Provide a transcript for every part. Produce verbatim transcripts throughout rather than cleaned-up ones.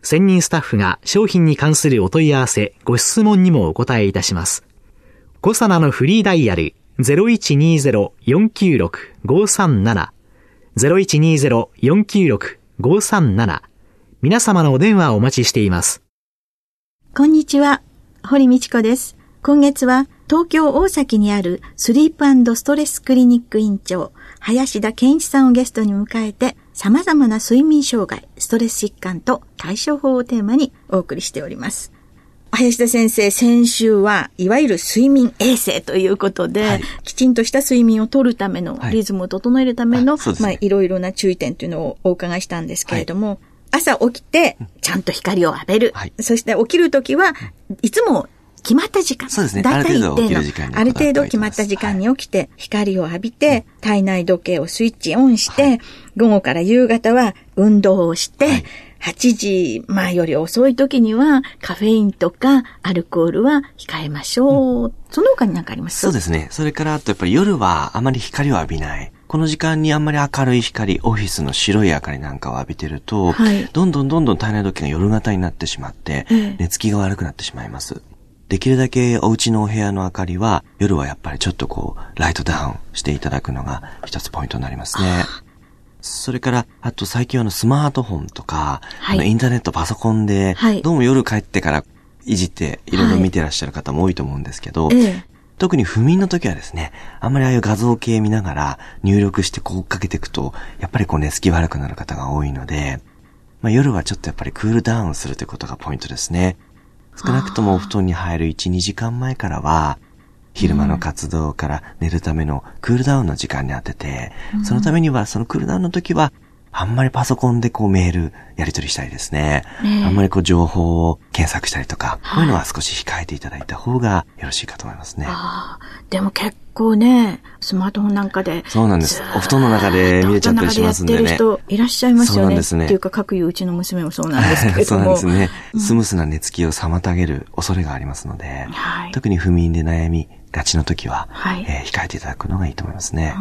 専任スタッフが商品に関するお問い合わせ、ご質問にもお答えいたします。コサナのフリーダイヤル ゼロイチニーゼロ ヨンキューロク ゴーサンナナ。ゼロイチニーゼロ ヨンキューロク ゴーサンナナ。皆様のお電話をお待ちしています。こんにちは、堀美智子です。今月は東京大崎にあるスリープ&ストレスクリニック院長、林田健一さんをゲストに迎えて、様々な睡眠障害、ストレス疾患と対処法をテーマにお送りしております。林田先生、先週はいわゆる睡眠衛生ということで、はい、きちんとした睡眠をとるための、リズムを整えるための、はい、あ、まあ、いろいろな注意点というのをお伺いしたんですけれども、はい、朝起きてちゃんと光を浴びる、はい、そして起きるときはいつも決まった時間、そうですね、だいたい一定のある程度決まった時間に起きて、はい、光を浴びて体内時計をスイッチオンして、はい、午後から夕方は運動をして、はい、はちじ、まあ、より遅い時にはカフェインとかアルコールは控えましょう、うん、その他に何かあります？そうですね、それからあとやっぱり夜はあまり光を浴びない。この時間にあんまり明るい光、オフィスの白い明かりなんかを浴びてると、はい、どんどんどんどん体内時計が夜型になってしまって、うん、寝つきが悪くなってしまいます。できるだけお家のお部屋の明かりは、夜はやっぱりちょっとこう、ライトダウンしていただくのが一つポイントになりますね。それから、あと最近はスマートフォンとか、はい、あのインターネット、パソコンで、はい、どうも夜帰ってからいじって、いろいろ見てらっしゃる方も多いと思うんですけど、はい、ええ、特に不眠の時はですね、あんまりああいう画像系見ながら入力してこうかけていくと、やっぱりこう寝つき悪くなる方が多いので、まあ、夜はちょっとやっぱりクールダウンするということがポイントですね。少なくともお布団に入るいち、にじかんまえからは、昼間の活動から寝るためのクールダウンの時間に当てて、うん、そのためにはそのクールダウンの時は、あんまりパソコンでこうメールやり取りしたりですね、ね、あんまりこう情報を検索したりとか、はい、こういうのは少し控えていただいた方がよろしいかと思いますね。あ、でも結構ね、スマートフォンなんかで、そうなんです。お布団の中で見れちゃったりしますんでね。やってる人いらっしゃいますよね。そうなんですね。っていうか各有うちの娘もそうなんですけれども、そうなんですね。スムースな寝つきを妨げる恐れがありますので、はい、特に不眠で悩みがちの時は、はい、えー、控えていただくのがいいと思いますね。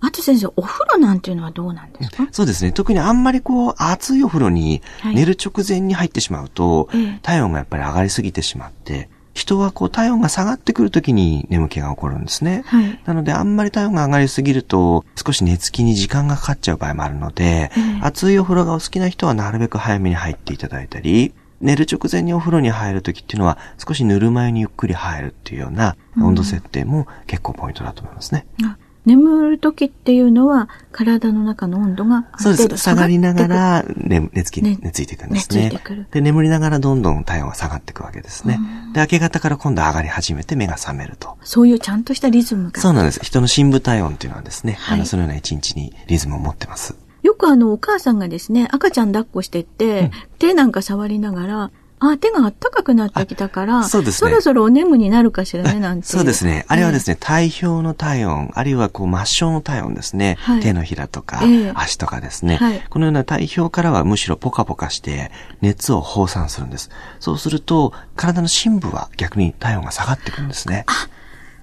うん、あと先生、お風呂なんていうのはどうなんですか？そうですね。特にあんまりこう、熱いお風呂に寝る直前に入ってしまうと、はい、体温がやっぱり上がりすぎてしまって、人はこう体温が下がってくるときに眠気が起こるんですね。はい、なのであんまり体温が上がりすぎると、少し寝つきに時間がかかっちゃう場合もあるので、はい、熱いお風呂がお好きな人はなるべく早めに入っていただいたり、寝る直前にお風呂に入るときっていうのは少しぬるま湯にゆっくり入るっていうような温度設定も結構ポイントだと思いますね。うん、眠るときっていうのは体の中の温度がある程度下がりながら寝つき、寝ついていくんですね。で、眠りながらどんどん体温が下がっていくわけですね。で、明け方から今度上がり始めて目が覚めると。そういうちゃんとしたリズムが。そうなんです。人の深部体温っていうのはですね、はい、あのそのような一日にリズムを持ってます。よくあのお母さんがですね、赤ちゃん抱っこしてって、うん、手なんか触りながら、あ、手があったかくなってきたから、そうですね、そろそろお眠になるかしらね、なんていう。そうですね。あれはですね、えー、体表の体温、あるいはこう末梢の体温ですね、はい、手のひらとか、えー、足とかですね、はい、このような体表からはむしろポカポカして熱を放散するんです。そうすると、体の深部は逆に体温が下がってくるんですね。あ、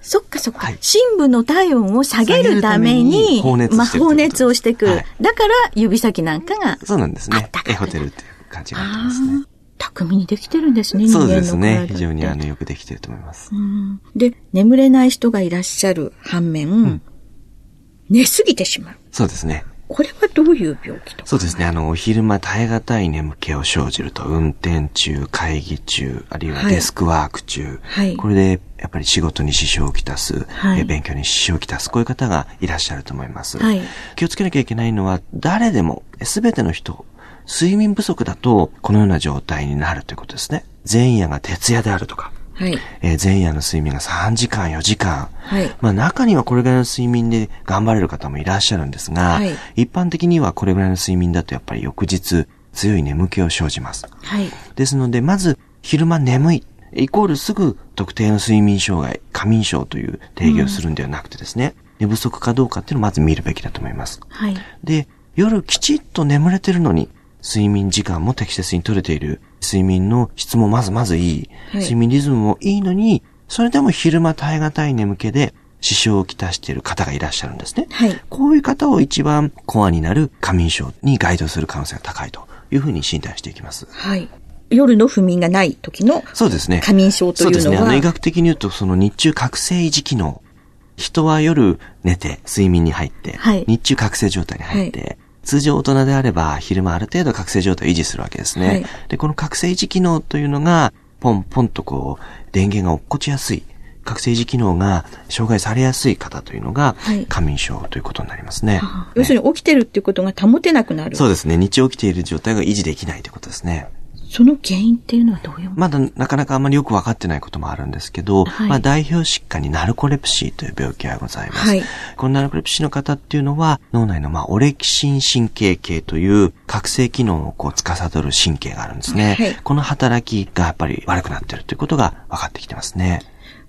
そっかそっか、はい。深部の体温を下げるために、放熱してくる。まあ、放熱をしてくる。はい、だから、指先なんかが。そうなんですね。えほてるっていう感じがあってますね。巧みにできてるんですね、人間の体。そうですね。非常にあのよくできてると思います。うん、で、眠れない人がいらっしゃる反面、うん、寝すぎてしまう。そうですね。これはどういう病気とか？そうですね。あの、お昼間耐え難い眠気を生じると、運転中、会議中、あるいはデスクワーク中、はいはい、これでやっぱり仕事に支障をきたす、はい、勉強に支障をきたす、こういう方がいらっしゃると思います。はい、気をつけなきゃいけないのは、誰でも、すべての人、睡眠不足だと、このような状態になるということですね。前夜が徹夜であるとか、はいえー、前夜の睡眠がさんじかんよじかん、はい、まあ中にはこれぐらいの睡眠で頑張れる方もいらっしゃるんですが、はい、一般的にはこれぐらいの睡眠だとやっぱり翌日強い眠気を生じます、はい、ですのでまず昼間眠いイコールすぐ特定の睡眠障害過眠症という定義をするんではなくてですね、うん、寝不足かどうかっていうのをまず見るべきだと思います、はい、で夜きちっと眠れてるのに睡眠時間も適切に取れている、睡眠の質もまずまずいい、はい、睡眠リズムもいいのに、それでも昼間耐え難い眠気で支障をきたしている方がいらっしゃるんですね、はい、こういう方を一番コアになる過眠症に該当する可能性が高いというふうに診断していきます、はい、夜の不眠がない時の過眠症というのはそうですね、あの医学的に言うとその日中覚醒維持機能、人は夜寝て睡眠に入って、はい、日中覚醒状態に入って、はい通常大人であれば昼間ある程度覚醒状態を維持するわけですね、はい、でこの覚醒維持機能というのがポンポンとこう電源が落っこちやすい覚醒維持機能が障害されやすい方というのが過眠症ということになりますね、はい、ね要するに起きてるっていうことが保てなくなるそうですね日中起きている状態が維持できないということですねその原因っていうのはどういうもの？まだなかなかあまりよく分かってないこともあるんですけど、はい、まあ代表疾患にナルコレプシーという病気がございます、はい、このナルコレプシーの方っていうのは脳内のまあオレキシン神経系という覚醒機能をこう司る神経があるんですね、はい、この働きがやっぱり悪くなってるということが分かってきてますね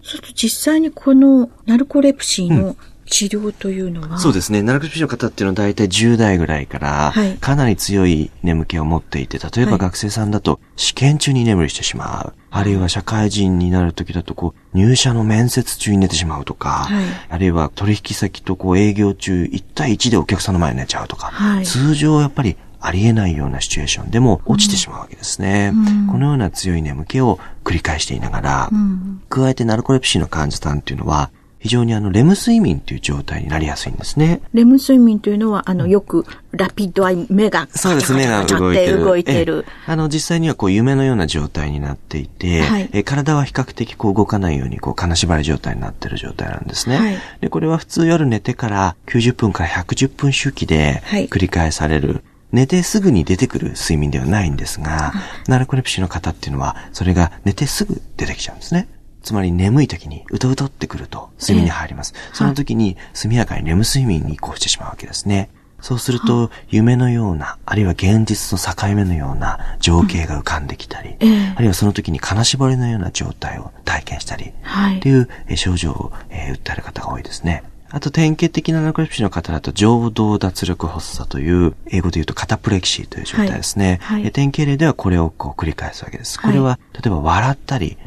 そうすると実際にこのナルコレプシーの、うん治療というのはそうですね。ナルコレプシーの方っていうのは大体じゅう代ぐらいからかなり強い眠気を持っていて、例えば学生さんだと試験中に眠りしてしまう。あるいは社会人になるときだとこう入社の面接中に寝てしまうとか、はい、あるいは取引先とこう営業中いち対いちでお客さんの前に寝ちゃうとか、はい、通常やっぱりありえないようなシチュエーションでも落ちてしまうわけですね、うんうん、このような強い眠気を繰り返していながら、うん、加えてナルコレプシーの患者さんっていうのは非常にあのレム睡眠という状態になりやすいんですね。レム睡眠というのはあのよくラピッドアイ目がそうです目が動いてる。動いてるあの実際にはこう夢のような状態になっていて、はい、え体は比較的こう動かないようにこう金縛り状態になっている状態なんですね、はい、でこれは普通夜寝てからきゅうじゅっぷんからひゃくじゅっぷん周期で繰り返される、はい、寝てすぐに出てくる睡眠ではないんですが、はい、ナルコレプシーの方っていうのはそれが寝てすぐ出てきちゃうんですね。つまり眠い時にうとうとってくると睡眠に入ります、えー、その時に速やかにレム睡眠に移行してしまうわけですね。そうすると夢のようなあるいは現実の境目のような情景が浮かんできたり、うんえー、あるいはその時に金縛りのような状態を体験したり、はい、っていう症状を、えー、訴える方が多いですね。あと典型的なナルコレプシーの方だと情動脱力発作という英語で言うとカタプレキシーという状態ですね、はいはい、典型例ではこれをこう繰り返すわけです、はい、これは例えば笑ったり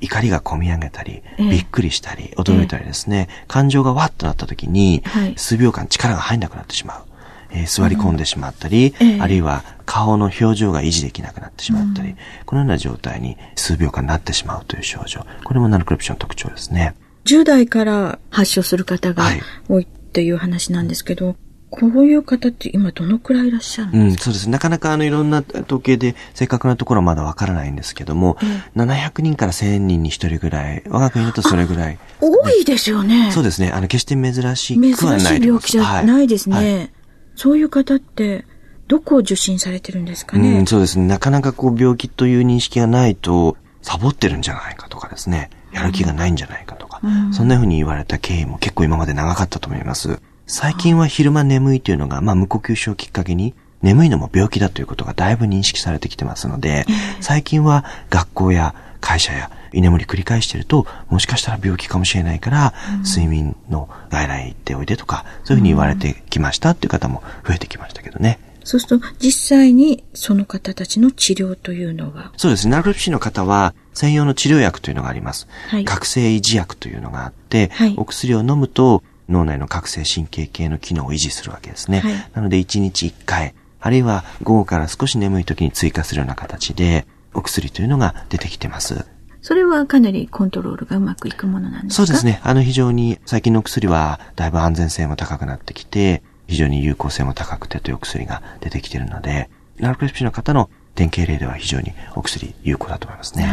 怒りが込み上げたり、えー、びっくりしたり驚いたりですね、えー、感情がわっとなった時に、はい、数秒間力が入んなくなってしまう、えー、座り込んでしまったり、うんえー、あるいは顔の表情が維持できなくなってしまったり、うん、このような状態に数秒間なってしまうという症状、これもナルコレプシーの特徴ですね。じゅう代から発症する方が多いという話なんですけど、はい、こういう方って今どのくらいいらっしゃるんですか？うん、そうです。なかなかあのいろんな統計で正確なところはまだわからないんですけども、うん、ななひゃくにんからせんにんにひとりぐらい、我が国だとそれぐらい。多いですよね。そうですね。あの、決して珍しくはない。珍しい病気じゃないですね。はいはい、そういう方って、どこを受診されてるんですかね？うん、そうですね。なかなかこう病気という認識がないと、サボってるんじゃないかとかですね。やる気がないんじゃないかとか、うん、そんな風に言われた経緯も結構今まで長かったと思います。最近は昼間眠いというのが、まあ、無呼吸症をきっかけに眠いのも病気だということがだいぶ認識されてきてますので、最近は学校や会社や居眠り繰り返していると、もしかしたら病気かもしれないから、うん、睡眠の外来行っておいでとか、そういうふうに言われてきましたっていう方も増えてきましたけどね。そうすると実際にその方たちの治療というのはそうですね。ナルコレプシーの方は専用の治療薬というのがあります、はい、覚醒維持薬というのがあって、はい、お薬を飲むと脳内の覚醒神経系の機能を維持するわけですね、はい、なのでいちにちいっかいあるいは午後から少し眠い時に追加するような形でお薬というのが出てきてます。それはかなりコントロールがうまくいくものなんですか？そうですね。あの非常に最近のお薬はだいぶ安全性も高くなってきて非常に有効性も高くてというお薬が出てきているので、ナルコレプシーの方の典型例では非常にお薬有効だと思いますね。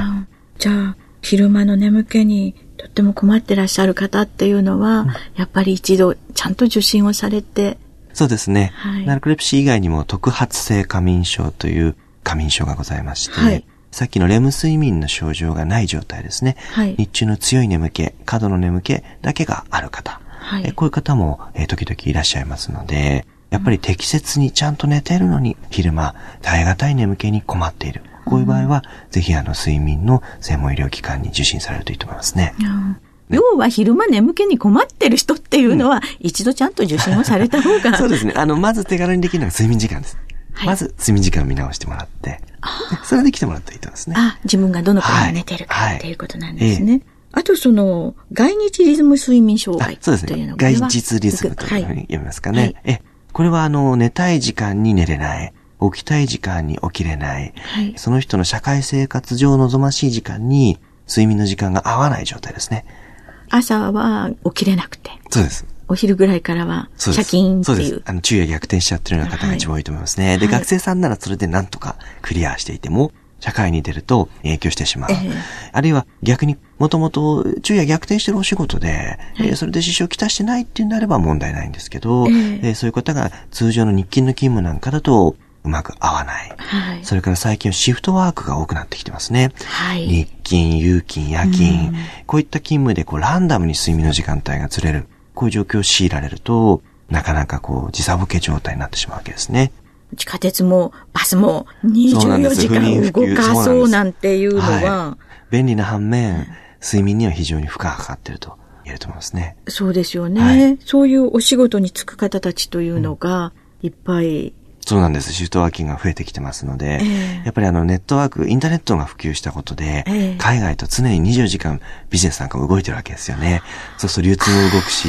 じゃあ昼間の眠気にとっても困ってらっしゃる方っていうのは、うん、やっぱり一度ちゃんと受診をされて。そうですね、はい、ナルコレプシー以外にも特発性過眠症という過眠症がございまして、はい、さっきのレム睡眠の症状がない状態ですね、はい、日中の強い眠気、過度の眠気だけがある方、はい、えこういう方も、えー、時々いらっしゃいますので、やっぱり適切にちゃんと寝てるのに、うん、昼間耐え難い眠気に困っている、こういう場合は、うん、ぜひあの睡眠の専門医療機関に受診されるといいと思いますね。うん、要は昼間眠気に困ってる人っていうのは、うん、一度ちゃんと受診をされた方がそうですね。あのまず手軽にできるのが睡眠時間です。はい、まず睡眠時間を見直してもらって、それで来てもらったらいいと思いますね。あ、自分がどのくらい寝てるか、はい、っていうことなんですね。はい、ええ、あとその外日リズム睡眠障害というのが、ね、外日リズムというふうに読みますかね。はい、え、これはあの寝たい時間に寝れない。起きたい時間に起きれない、はい、その人の社会生活上望ましい時間に睡眠の時間が合わない状態ですね。朝は起きれなくて、そうです、お昼ぐらいからはシャキーンっていう、そうです、そうです、あの昼夜逆転しちゃってるような方が一番多いと思いますね、はい、で、学生さんならそれでなんとかクリアしていても社会に出ると影響してしまう、えー、あるいは逆にもともと昼夜逆転してるお仕事で、はい、えー、それで支障をきたしてないっていうのであれば問題ないんですけど、えーえー、そういう方が通常の日勤の勤務なんかだとうまく合わない、はい、それから最近はシフトワークが多くなってきてますね、はい、日勤、夕勤、夜勤、うん、こういった勤務でこうランダムに睡眠の時間帯がずれる、こういう状況を強いられるとなかなかこう時差ボケ状態になってしまうわけですね。地下鉄もバスもにじゅうよじかん動かそうなんていうのは、はい、便利な反面睡眠には非常に負荷がかかっていると言えると思いますね。そうですよね、はい、そういうお仕事に就く方たちというのがいっぱい、そうなんです。シフトワーキングが増えてきてますので、えー、やっぱりあのネットワーク、インターネットが普及したことで、えー、海外と常ににじゅうよじかんビジネスなんか動いてるわけですよね。そうすると流通も動くし、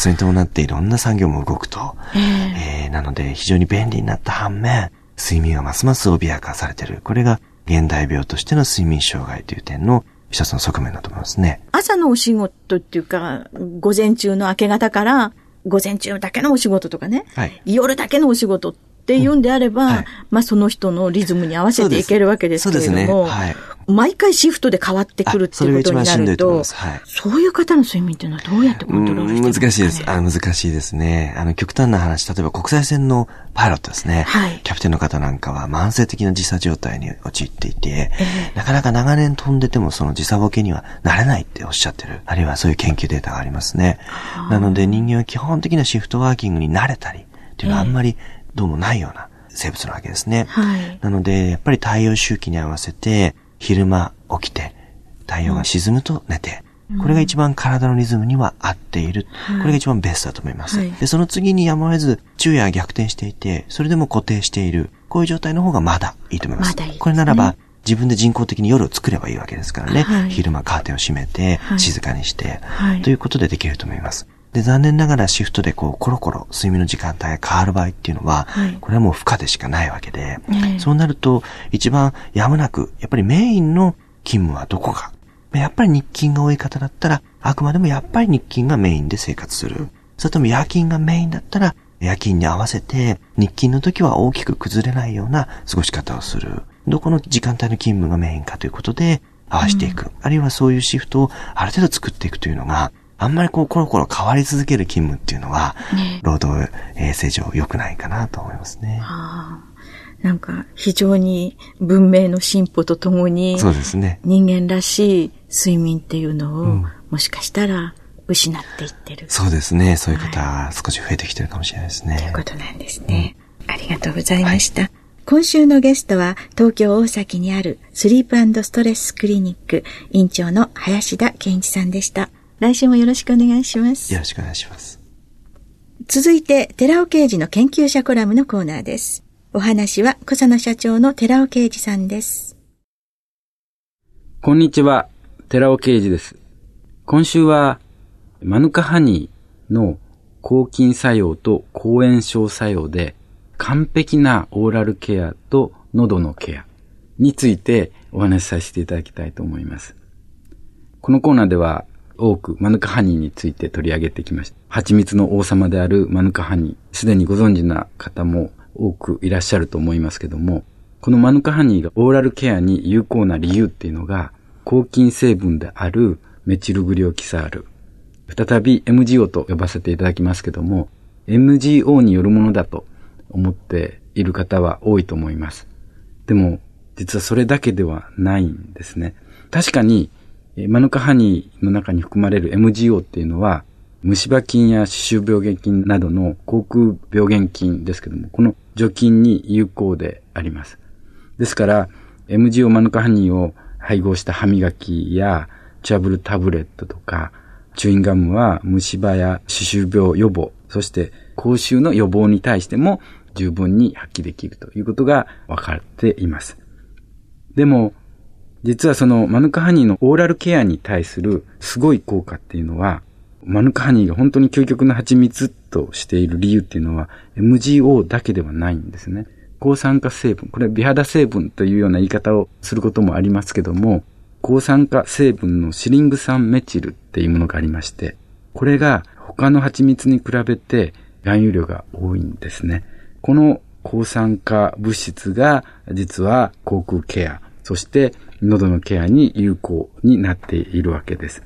それに伴っていろんな産業も動くと、えーえー、なので非常に便利になった反面、睡眠はますます脅かされている。これが現代病としての睡眠障害という点の一つの側面だと思いますね。朝のお仕事っていうか、午前中の明け方から午前中だけのお仕事とかね、はい、夜だけのお仕事ってって言うんであれば、うん、はい、まあその人のリズムに合わせていけるわけですけれども、ね、はい、毎回シフトで変わってくるっていうことになると、そ, はい、そういう方の睡眠っていうのはどうやってコントロールしてるんですか、ね、難しいです。あ、難しいですね。あの極端な話、例えば国際線のパイロットですね、はい、キャプテンの方なんかは慢性的な時差状態に陥っていて、えー、なかなか長年飛んでてもその時差ボケにはなれないっておっしゃってる。あるいはそういう研究データがありますね。なので人間は基本的なシフトワーキングに慣れたりっていうのはあんまり、えーどうもないような生物なわけですね、はい、なのでやっぱり太陽周期に合わせて昼間起きて太陽が沈むと寝て、うん、これが一番体のリズムには合っている、はい、これが一番ベストだと思います、はい、でその次にやむを得ず昼夜逆転していてそれでも固定している、こういう状態の方がまだいいと思います、まだいいですね、これならば自分で人工的に夜を作ればいいわけですからね、はい、昼間カーテンを閉めて、はい、静かにして、はい、ということでできると思います。で、残念ながらシフトでこうコロコロ睡眠の時間帯が変わる場合っていうのは、はい、これはもう負荷でしかないわけで、ね、そうなると一番やむなくやっぱりメインの勤務はどこか、やっぱり日勤が多い方だったらあくまでもやっぱり日勤がメインで生活する、それとも夜勤がメインだったら夜勤に合わせて日勤の時は大きく崩れないような過ごし方をする、どこの時間帯の勤務がメインかということで合わせていく、うん、あるいはそういうシフトをある程度作っていくというのが、あんまりこうコロコロ変わり続ける勤務っていうのは、ね、労働衛生上良くないかなと思いますね。はあ、なんか非常に文明の進歩とともに、そうですね、人間らしい睡眠っていうのを、うん、もしかしたら失っていってる。そうですね。そういう方が少し増えてきてるかもしれないですね。ということなんですね。うん、ありがとうございました。はい、今週のゲストは東京大崎にあるスリープ&ストレスクリニック院長の林田健一さんでした。来週もよろしくお願いします。よろしくお願いします。続いて、寺尾啓二の研究者コラムのコーナーです。お話は、小佐野社長の寺尾啓二さんです。こんにちは、寺尾啓二です。今週は、マヌカハニーの抗菌作用と抗炎症作用で、完璧なオーラルケアと喉のケアについてお話しさせていただきたいと思います。このコーナーでは、多くマヌカハニーについて取り上げてきました。蜂蜜の王様であるマヌカハニー、すでにご存知な方も多くいらっしゃると思いますけども、このマヌカハニーがオーラルケアに有効な理由っていうのが、抗菌成分であるメチルグリオキサール、再び エムジーオー と呼ばせていただきますけども、エムジーオー によるものだと思っている方は多いと思います。でも実はそれだけではないんですね。確かにマヌカハニーの中に含まれる エムジーオー っていうのは虫歯菌や歯周病原菌などの口腔病原菌ですけども、この除菌に有効であります。ですから エムジーオー マヌカハニーを配合した歯磨きやチュアブルタブレットとかチューインガムは虫歯や歯周病予防、そして口臭の予防に対しても十分に発揮できるということが分かっています。でも、実はそのマヌカハニーのオーラルケアに対するすごい効果っていうのは、マヌカハニーが本当に究極の蜂蜜としている理由っていうのは エムジーオー だけではないんですね。抗酸化成分、これ美肌成分というような言い方をすることもありますけども、抗酸化成分のシリング酸メチルっていうものがありまして、これが他の蜂蜜に比べて含有量が多いんですね。この抗酸化物質が実は口腔ケア、そして喉のケアに有効になっているわけです。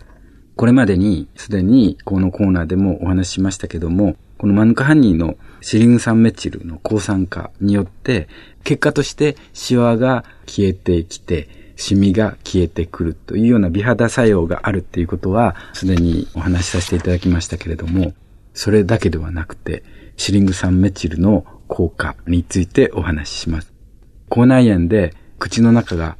これまでにすでにこのコーナーでもお話ししましたけども、このマヌカハニーのシリング酸メチルの抗酸化によって結果としてシワが消えてきてシミが消えてくるというような美肌作用があるっていうことはすでにお話しさせていただきましたけれども、それだけではなくてシリング酸メチルの効果についてお話しします。口内炎で口の中が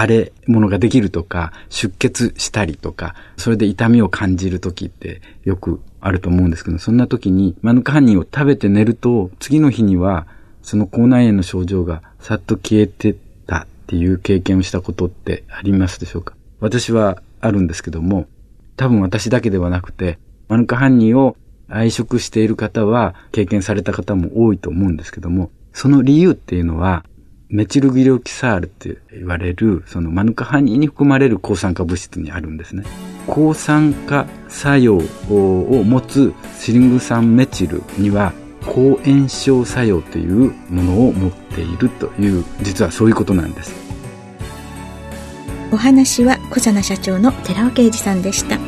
腫れ物ができるとか出血したりとか、それで痛みを感じる時ってよくあると思うんですけど、そんな時にマヌカハニーを食べて寝ると次の日にはその口内炎の症状がさっと消えてたっていう経験をしたことってありますでしょうか？私はあるんですけども、多分私だけではなくてマヌカハニーを愛食している方は経験された方も多いと思うんですけども、その理由っていうのはメチルグリオキサールって言われるそのマヌカハニーに含まれる抗酸化物質にあるんですね。抗酸化作用を持つシリング酸メチルには抗炎症作用というものを持っているという、実はそういうことなんです。お話は小佐奈社長の寺尾啓二さんでした。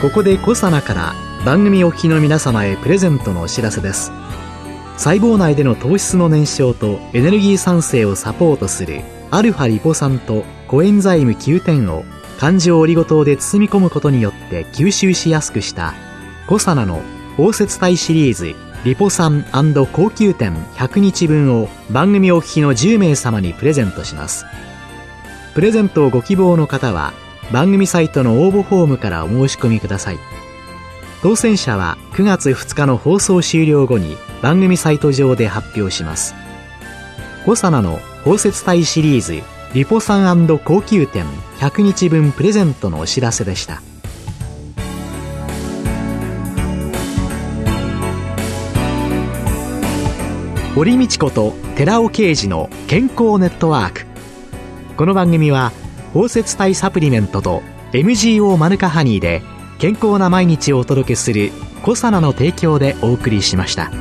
ここでコサナから番組お聞きの皆様へプレゼントのお知らせです。細胞内での糖質の燃焼とエネルギー産生をサポートするアルファリポ酸とコエンザイム キューテン を環状オリゴ糖で包み込むことによって吸収しやすくしたコサナの包摂体シリーズリポ酸&高 キューテン ひゃくにちぶんを番組お聞きのじゅうめいさまにプレゼントします。プレゼントをご希望の方は番組サイトの応募フォームからお申し込みください。当選者はくがつふつかの放送終了後に番組サイト上で発表します。コサナの包摂体シリーズリポ酸&高 キューテン ひゃくにちぶんプレゼントのお知らせでした。堀美智子と寺尾啓二の健康ネットワーク。この番組は包摂体サプリメントと エムジーオー マヌカハニーで健康な毎日をお届けするコサナの提供でお送りしました。